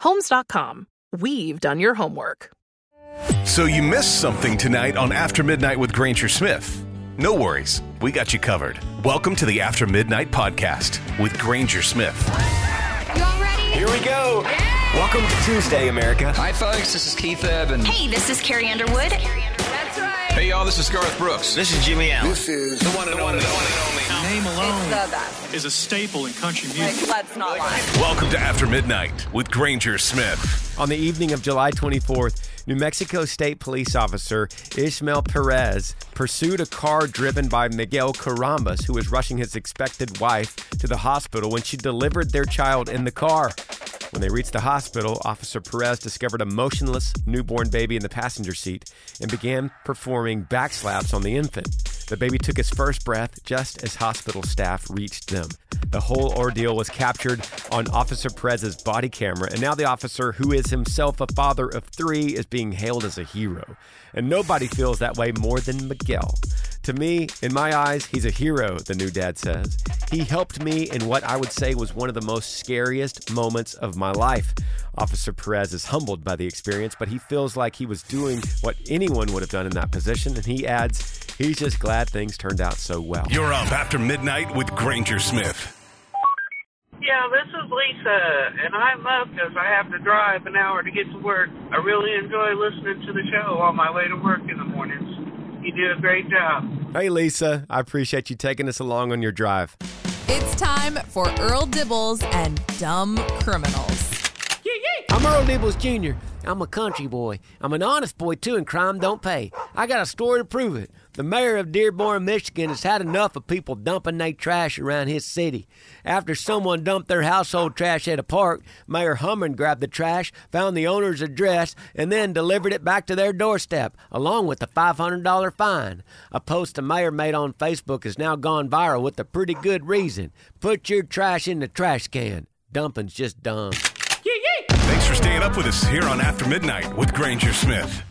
Homes.com. We've done your homework. So you missed something tonight on After Midnite with Granger Smith. No worries. We got you covered. Welcome to the After Midnite podcast with Granger Smith. You all ready? Here we go. Yay! Welcome to Tuesday, America. Hi, folks. This is Keith Urban. Hey, this is Carrie Underwood. That's right. Hey, y'all. This is Garth Brooks. This is Jimmy Allen. This is the one and only. Name alone is a staple in country music. Like, let's not lie. Welcome to After Midnite with Granger Smith. On the evening of July 24th, New Mexico State Police Officer Ishmael Perez pursued a car driven by Miguel Carambas, who was rushing his expected wife to the hospital when she delivered their child in the car. When they reached the hospital, Officer Perez discovered a motionless newborn baby in the passenger seat and began performing backslaps on the infant. The baby took his first breath just as hospital staff reached them. The whole ordeal was captured on Officer Perez's body camera, and now the officer, who is himself a father of three, is being hailed as a hero. And nobody feels that way more than Miguel. To me, in my eyes, he's a hero, the new dad says. He helped me in what I would say was one of the most scariest moments of my life. Officer Perez is humbled by the experience, but he feels like he was doing what anyone would have done in that position, and he adds, he's just glad things turned out so well. You're up After Midnite with Granger Smith. Yeah, this is Lisa, and I'm up because I have to drive an hour to get to work. I really enjoy listening to the show on my way to work in the mornings. You do a great job. Hey, Lisa, I appreciate you taking us along on your drive. It's time for Earl Dibbles and Dumb Criminals. I'm Earl Dibbles Jr. I'm a country boy. I'm an honest boy, too, and crime don't pay. I got a story to prove it. The mayor of Dearborn, Michigan has had enough of people dumping their trash around his city. After someone dumped their household trash at a park, Mayor Hummer grabbed the trash, found the owner's address, and then delivered it back to their doorstep, along with a $500 fine. A post the mayor made on Facebook has now gone viral with a pretty good reason. Put your trash in the trash can. Dumping's just dumb. Thanks for staying up with us here on After Midnite with Granger Smith.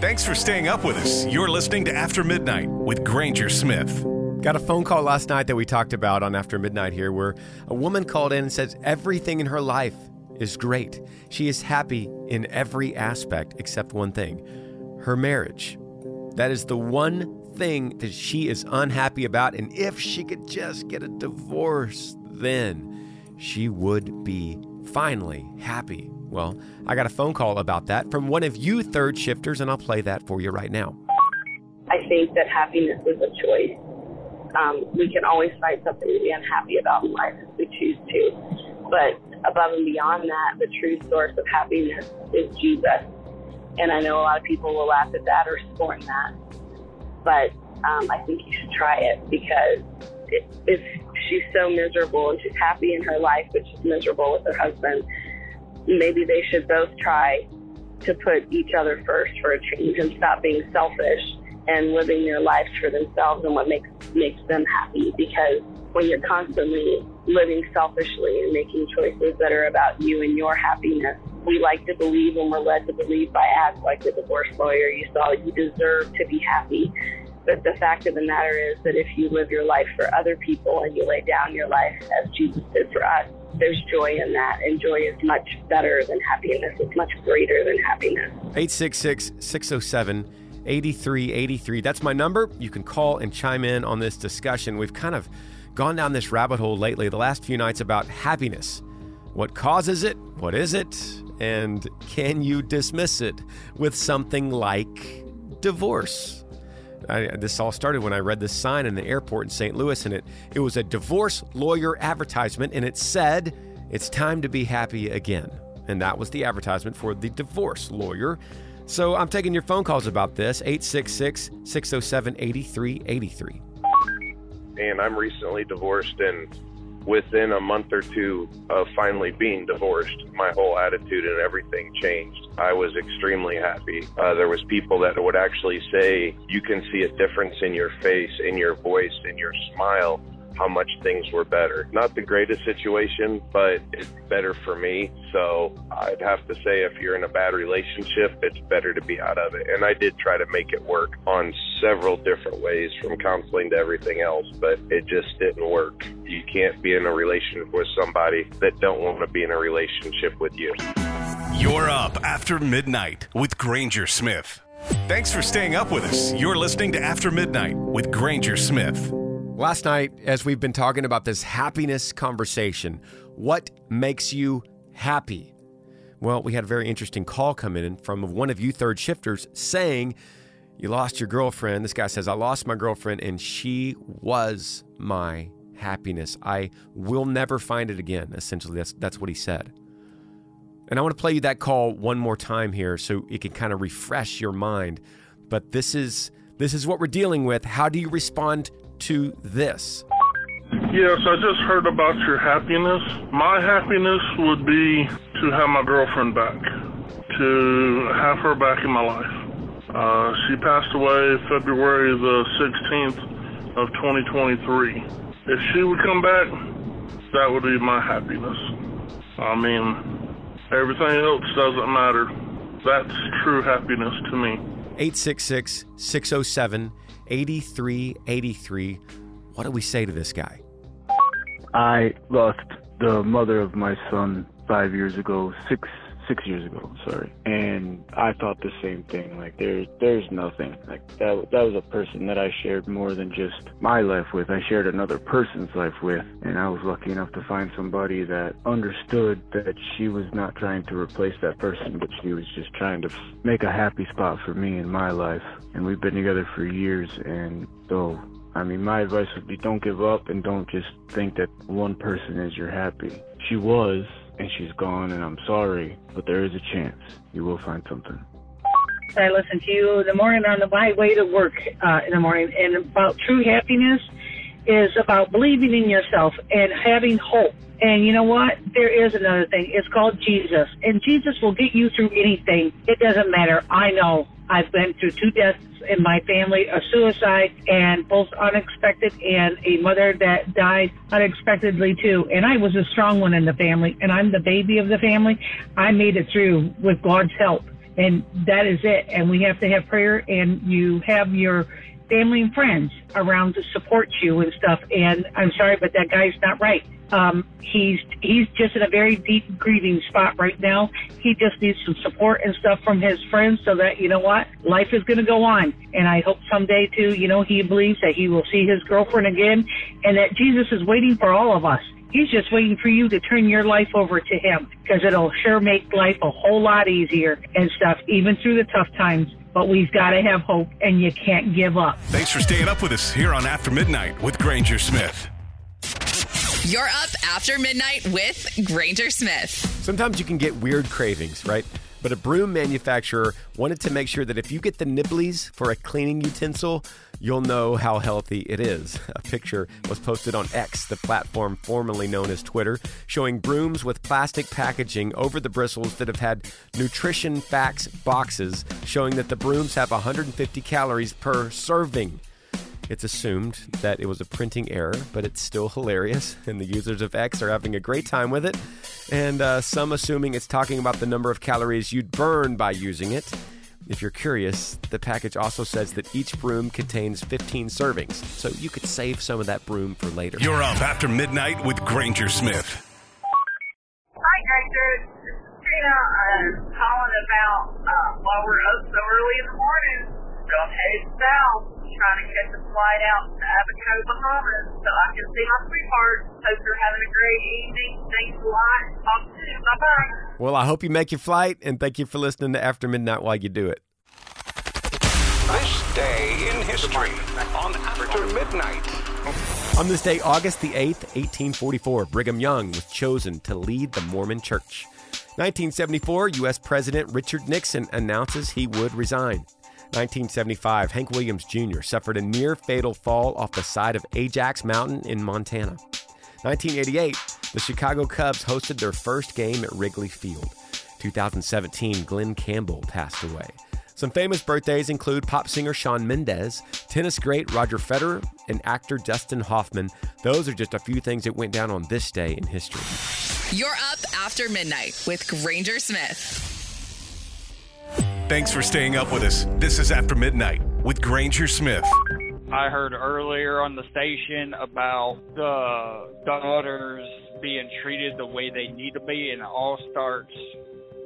Thanks for staying up with us. You're listening to After Midnite with Granger Smith. Got a phone call last night that we talked about on After Midnite here where a woman called in and says everything in her life is great. She is happy in every aspect except one thing, her marriage. That is the one thing that she is unhappy about, and if she could just get a divorce, then she would be finally happy. Well, I got a phone call about that from one of you third shifters, and I'll play that for you right now. I think that happiness is a choice. We can always find something to be unhappy about in life if we choose to. But above and beyond that, the true source of happiness is Jesus. And I know a lot of people will laugh at that or scorn that. But I think you should try it, because she's so miserable, and she's happy in her life, but she's miserable with her husband. Maybe they should both try to put each other first for a change and stop being selfish and living their lives for themselves and what makes them happy, because when you're constantly living selfishly and making choices that are about you and your happiness. We like to believe, and we're led to believe by ads like the divorce lawyer you saw, you deserve to be happy. But the fact of the matter is that if you live your life for other people and you lay down your life as Jesus did for us, there's joy in that, and joy is much better than happiness. It's much greater than happiness. 866-607-8383. That's my number. You can call and chime in on this discussion. We've kind of gone down this rabbit hole lately, the last few nights, about happiness. What causes it? What is it? And can you dismiss it with something like divorce? This all started when I read this sign in the airport in St. Louis, and it was a divorce lawyer advertisement, and it said, "It's time to be happy again." And that was the advertisement for the divorce lawyer. So I'm taking your phone calls about this, 866-607-8383. And I'm recently divorced, and within a month or two of finally being divorced, my whole attitude and everything changed. I was extremely happy. There was people that would actually say, you can see a difference in your face, in your voice, in your smile, how much things were better. Not the greatest situation, but it's better for me. So I'd have to say, if you're in a bad relationship, it's better to be out of it. And I did try to make it work on several different ways, from counseling to everything else, but it just didn't work. You can't be in a relationship with somebody that don't want to be in a relationship with you. You're up after midnight with Granger Smith. Thanks for staying up with us. You're listening to After Midnight with Granger Smith. Last night, as we've been talking about this happiness conversation, what makes you happy? Well, we had a very interesting call come in from one of you third shifters saying, you lost your girlfriend. This guy says, I lost my girlfriend and she was my happiness. I will never find it again. Essentially, that's what he said. And I want to play you that call one more time here so it can kind of refresh your mind. But this is what we're dealing with. How do you respond to this? Yes, I just heard about your happiness. My happiness would be to have my girlfriend back, to have her back in my life. She passed away February the 16th of 2023. If she would come back, that would be my happiness. I mean, everything else doesn't matter. That's true happiness to me. 866-607-8383. What do we say to this guy? I lost the mother of my son 6 years ago, and I thought the same thing. Like, there's nothing. Like, that was a person that I shared more than just my life with. I shared another person's life with, and I was lucky enough to find somebody that understood that she was not trying to replace that person, but she was just trying to make a happy spot for me in my life. And we've been together for years, and so, I mean, my advice would be don't give up and don't just think that one person is your happy. She was, and she's gone, and I'm sorry, but there is a chance you will find something. I listen to you in the morning on my way to work in the morning, and about true happiness is about believing in yourself and having hope. And you know what? There is another thing. It's called Jesus, and Jesus will get you through anything. It doesn't matter. I know. I've been through 2 deaths in my family, a suicide, and both unexpected, and a mother that died unexpectedly too. And I was a strong one in the family, and I'm the baby of the family. I made it through with God's help, and that is it. And we have to have prayer, and you have your family and friends around to support you and stuff. And I'm sorry, but that guy's not right. He's just in a very deep grieving spot right now. He just needs some support and stuff from his friends so that, you know what, life is going to go on. And I hope someday, too, you know, he believes that he will see his girlfriend again and that Jesus is waiting for all of us. He's just waiting for you to turn your life over to him, because it'll sure make life a whole lot easier and stuff, even through the tough times. But we've got to have hope, and you can't give up. Thanks for staying up with us here on After Midnight with Granger Smith. You're up after midnight with Granger Smith. Sometimes you can get weird cravings, right? But a broom manufacturer wanted to make sure that if you get the nibblies for a cleaning utensil, you'll know how healthy it is. A picture was posted on X, the platform formerly known as Twitter, showing brooms with plastic packaging over the bristles that have had nutrition facts boxes showing that the brooms have 150 calories per serving. It's assumed that it was a printing error, but it's still hilarious, and the users of X are having a great time with it, and some assuming it's talking about the number of calories you'd burn by using it. If you're curious, the package also says that each broom contains 15 servings, so you could save some of that broom for later. You're up after midnight with Granger Smith. Hi, Granger. This is Tina. I'm calling about why we're up so early in the morning. Still headed south, trying to catch a flight out to Abaco, Bahamas, so I can see my sweetheart. Hope you're having a great evening. Thanks a lot. Talk to you. Bye-bye. Well, I hope you make your flight, and thank you for listening to After Midnite while you do it. This day in history on After Midnite. On this day, August the 8th, 1844, Brigham Young was chosen to lead the Mormon Church. 1974, U.S. President Richard Nixon announces he would resign. 1975, Hank Williams Jr. suffered a near-fatal fall off the side of Ajax Mountain in Montana. 1988, the Chicago Cubs hosted their first game at Wrigley Field. 2017, Glen Campbell passed away. Some famous birthdays include pop singer Shawn Mendes, tennis great Roger Federer, and actor Dustin Hoffman. Those are just a few things that went down on this day in history. You're up after midnight with Granger Smith. Thanks for staying up with us. This is After Midnight with Granger Smith. I heard earlier on the station about the daughters being treated the way they need to be, and it all starts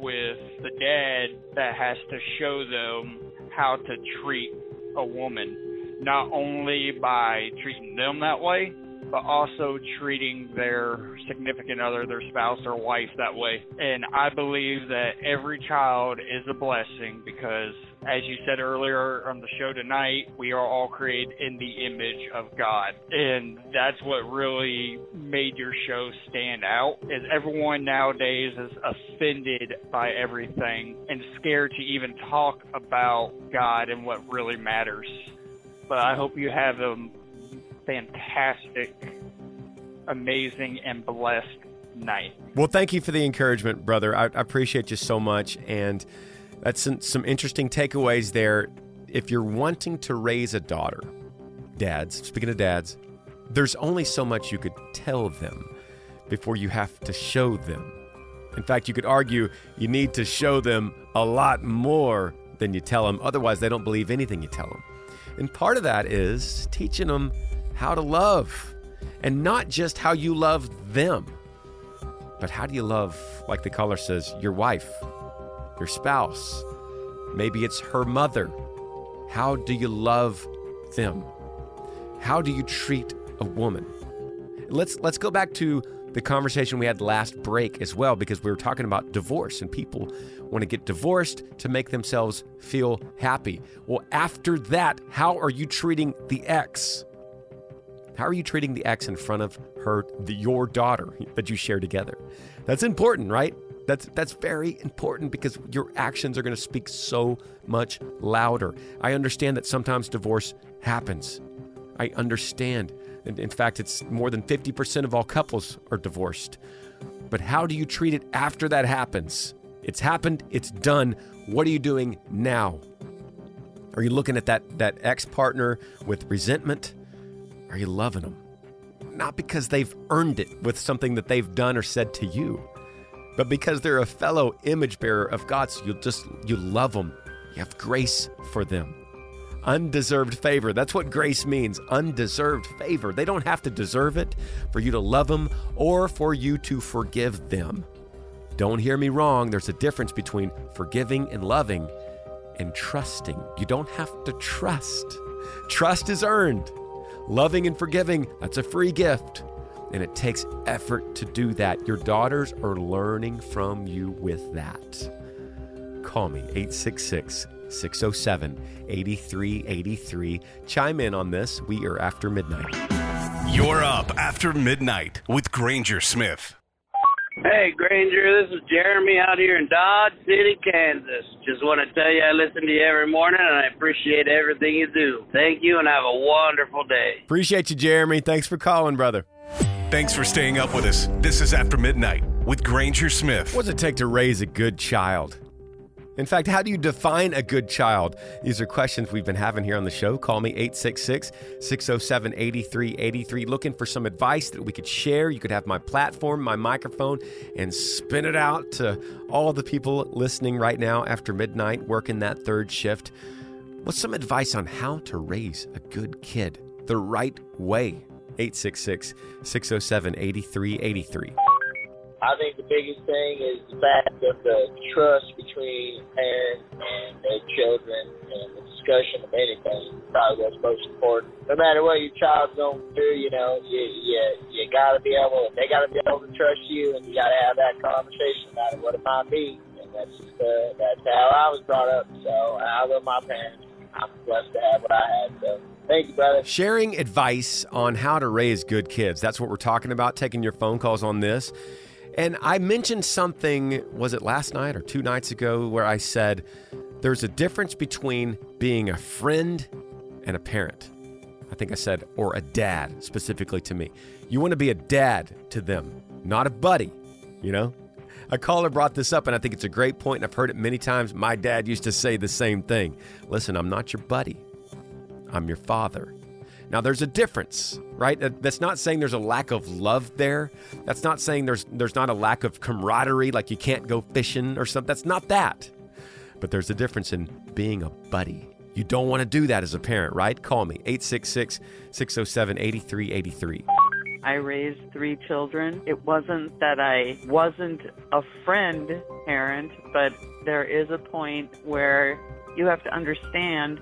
with the dad that has to show them how to treat a woman, not only by treating them that way, but also treating their significant other, their spouse or wife that way. And I believe that every child is a blessing because, as you said earlier on the show tonight, we are all created in the image of God. And that's what really made your show stand out, is everyone nowadays is offended by everything and scared to even talk about God and what really matters. But I hope you have them fantastic, amazing, and blessed night. Well, thank you for the encouragement, brother. I appreciate you so much, and that's some interesting takeaways there. If you're wanting to raise a daughter, dads, speaking of dads, there's only so much you could tell them before you have to show them. In fact, you could argue you need to show them a lot more than you tell them. Otherwise, they don't believe anything you tell them. And part of that is teaching them how to love, and not just how you love them, but how do you love, like the caller says, your wife, your spouse, maybe it's her mother. How do you love them? How do you treat a woman? Let's go back to the conversation we had last break as well, because we were talking about divorce, and people want to get divorced to make themselves feel happy. Well, after that, how are you treating the ex? How are you treating the ex in front of her, your daughter that you share together? That's important, right? That's very important, because your actions are going to speak so much louder. I understand that sometimes divorce happens. I understand. In fact, it's more than 50% of all couples are divorced. But how do you treat it after that happens? It's happened. It's done. What are you doing now? Are you looking at that ex-partner with resentment? Are you loving them? Not because they've earned it with something that they've done or said to you, but because they're a fellow image bearer of God. So you love them. You have grace for them. Undeserved favor. That's what grace means. Undeserved favor. They don't have to deserve it for you to love them or for you to forgive them. Don't hear me wrong. There's a difference between forgiving and loving and trusting. You don't have to trust. Trust is earned. Loving and forgiving, that's a free gift. And it takes effort to do that. Your daughters are learning from you with that. Call me, 866-607-8383. Chime in on this. We are After Midnight. You're up After Midnight with Granger Smith. Hey, Granger, this is Jeremy out here in Dodge City, Kansas. Just want to tell you I listen to you every morning, and I appreciate everything you do. Thank you, and have a wonderful day. Appreciate you, Jeremy. Thanks for calling, brother. Thanks for staying up with us. This is After Midnight with Granger Smith. What does it take to raise a good child? In fact, how do you define a good child? These are questions we've been having here on the show. Call me 866-607-8383. Looking for some advice that we could share. You could have my platform, my microphone, and spin it out to all the people listening right now after midnight, working that third shift. What's some advice on how to raise a good kid the right way? 866-607-8383. I think the biggest thing is the fact of the trust between parents and their children and the discussion of anything. Probably what's most important. No matter what your child's going to do, you know, you got to be able, they got to be able to trust you, and you got to have that conversation about it. What it might be. And that's how I was brought up. So I love my parents. I'm blessed to have what I had, so. Thank you, brother. Sharing advice on how to raise good kids. That's what we're talking about, taking your phone calls on this. And I mentioned something, was it last night or two nights ago, where I said there's a difference between being a friend and a parent. I think I said, or a dad, specifically to me. You want to be a dad to them, not a buddy, you know? A caller brought this up, and I think it's a great point, and I've heard it many times. My dad used to say the same thing. Listen, I'm not your buddy. I'm your father. Now, there's a difference, right? That's not saying there's a lack of love there. That's not saying there's not a lack of camaraderie, like you can't go fishing or something. That's not that. But there's a difference in being a buddy. You don't want to do that as a parent, right? Call me, 866-607-8383. I raised three children. It wasn't that I wasn't a friend parent, but there is a point where you have to understand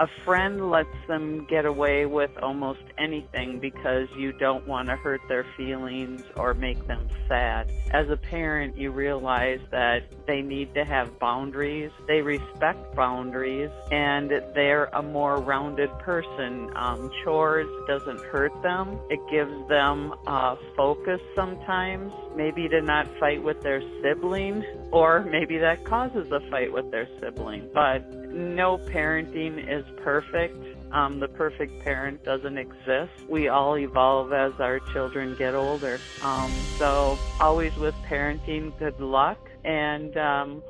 a friend lets them get away with almost anything because you don't want to hurt their feelings or make them sad. As a parent, you realize that they need to have boundaries. They respect boundaries, and they're a more rounded person. Chores doesn't hurt them. It gives them focus sometimes, maybe to not fight with their sibling, or maybe that causes a fight with their sibling. But no parenting is perfect. The perfect parent doesn't exist. We all evolve as our children get older. So always with parenting, good luck, and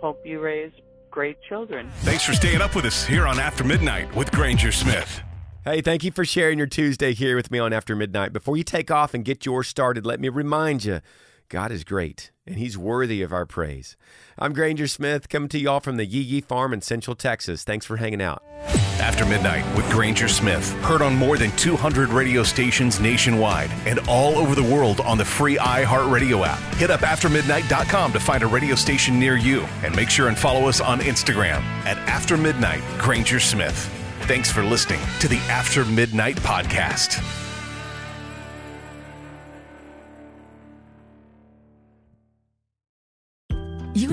hope you raise great children. Thanks for staying up with us here on After Midnight with Granger Smith. Hey, thank you for sharing your Tuesday here with me on After Midnight. Before you take off and get yours started, let me remind you, God is great, and he's worthy of our praise. I'm Granger Smith, coming to y'all from the Yee Yee Farm in Central Texas. Thanks for hanging out. After Midnight with Granger Smith. Heard on more than 200 radio stations nationwide and all over the world on the free iHeart Radio app. Hit up aftermidnight.com to find a radio station near you. And make sure and follow us on Instagram at After Midnight Granger Smith. Thanks for listening to the After Midnight podcast. You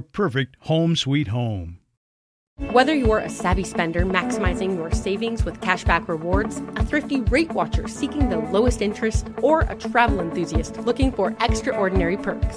perfect home sweet home. Whether you're a savvy spender maximizing your savings with cashback rewards, a thrifty rate watcher seeking the lowest interest, or a travel enthusiast looking for extraordinary perks,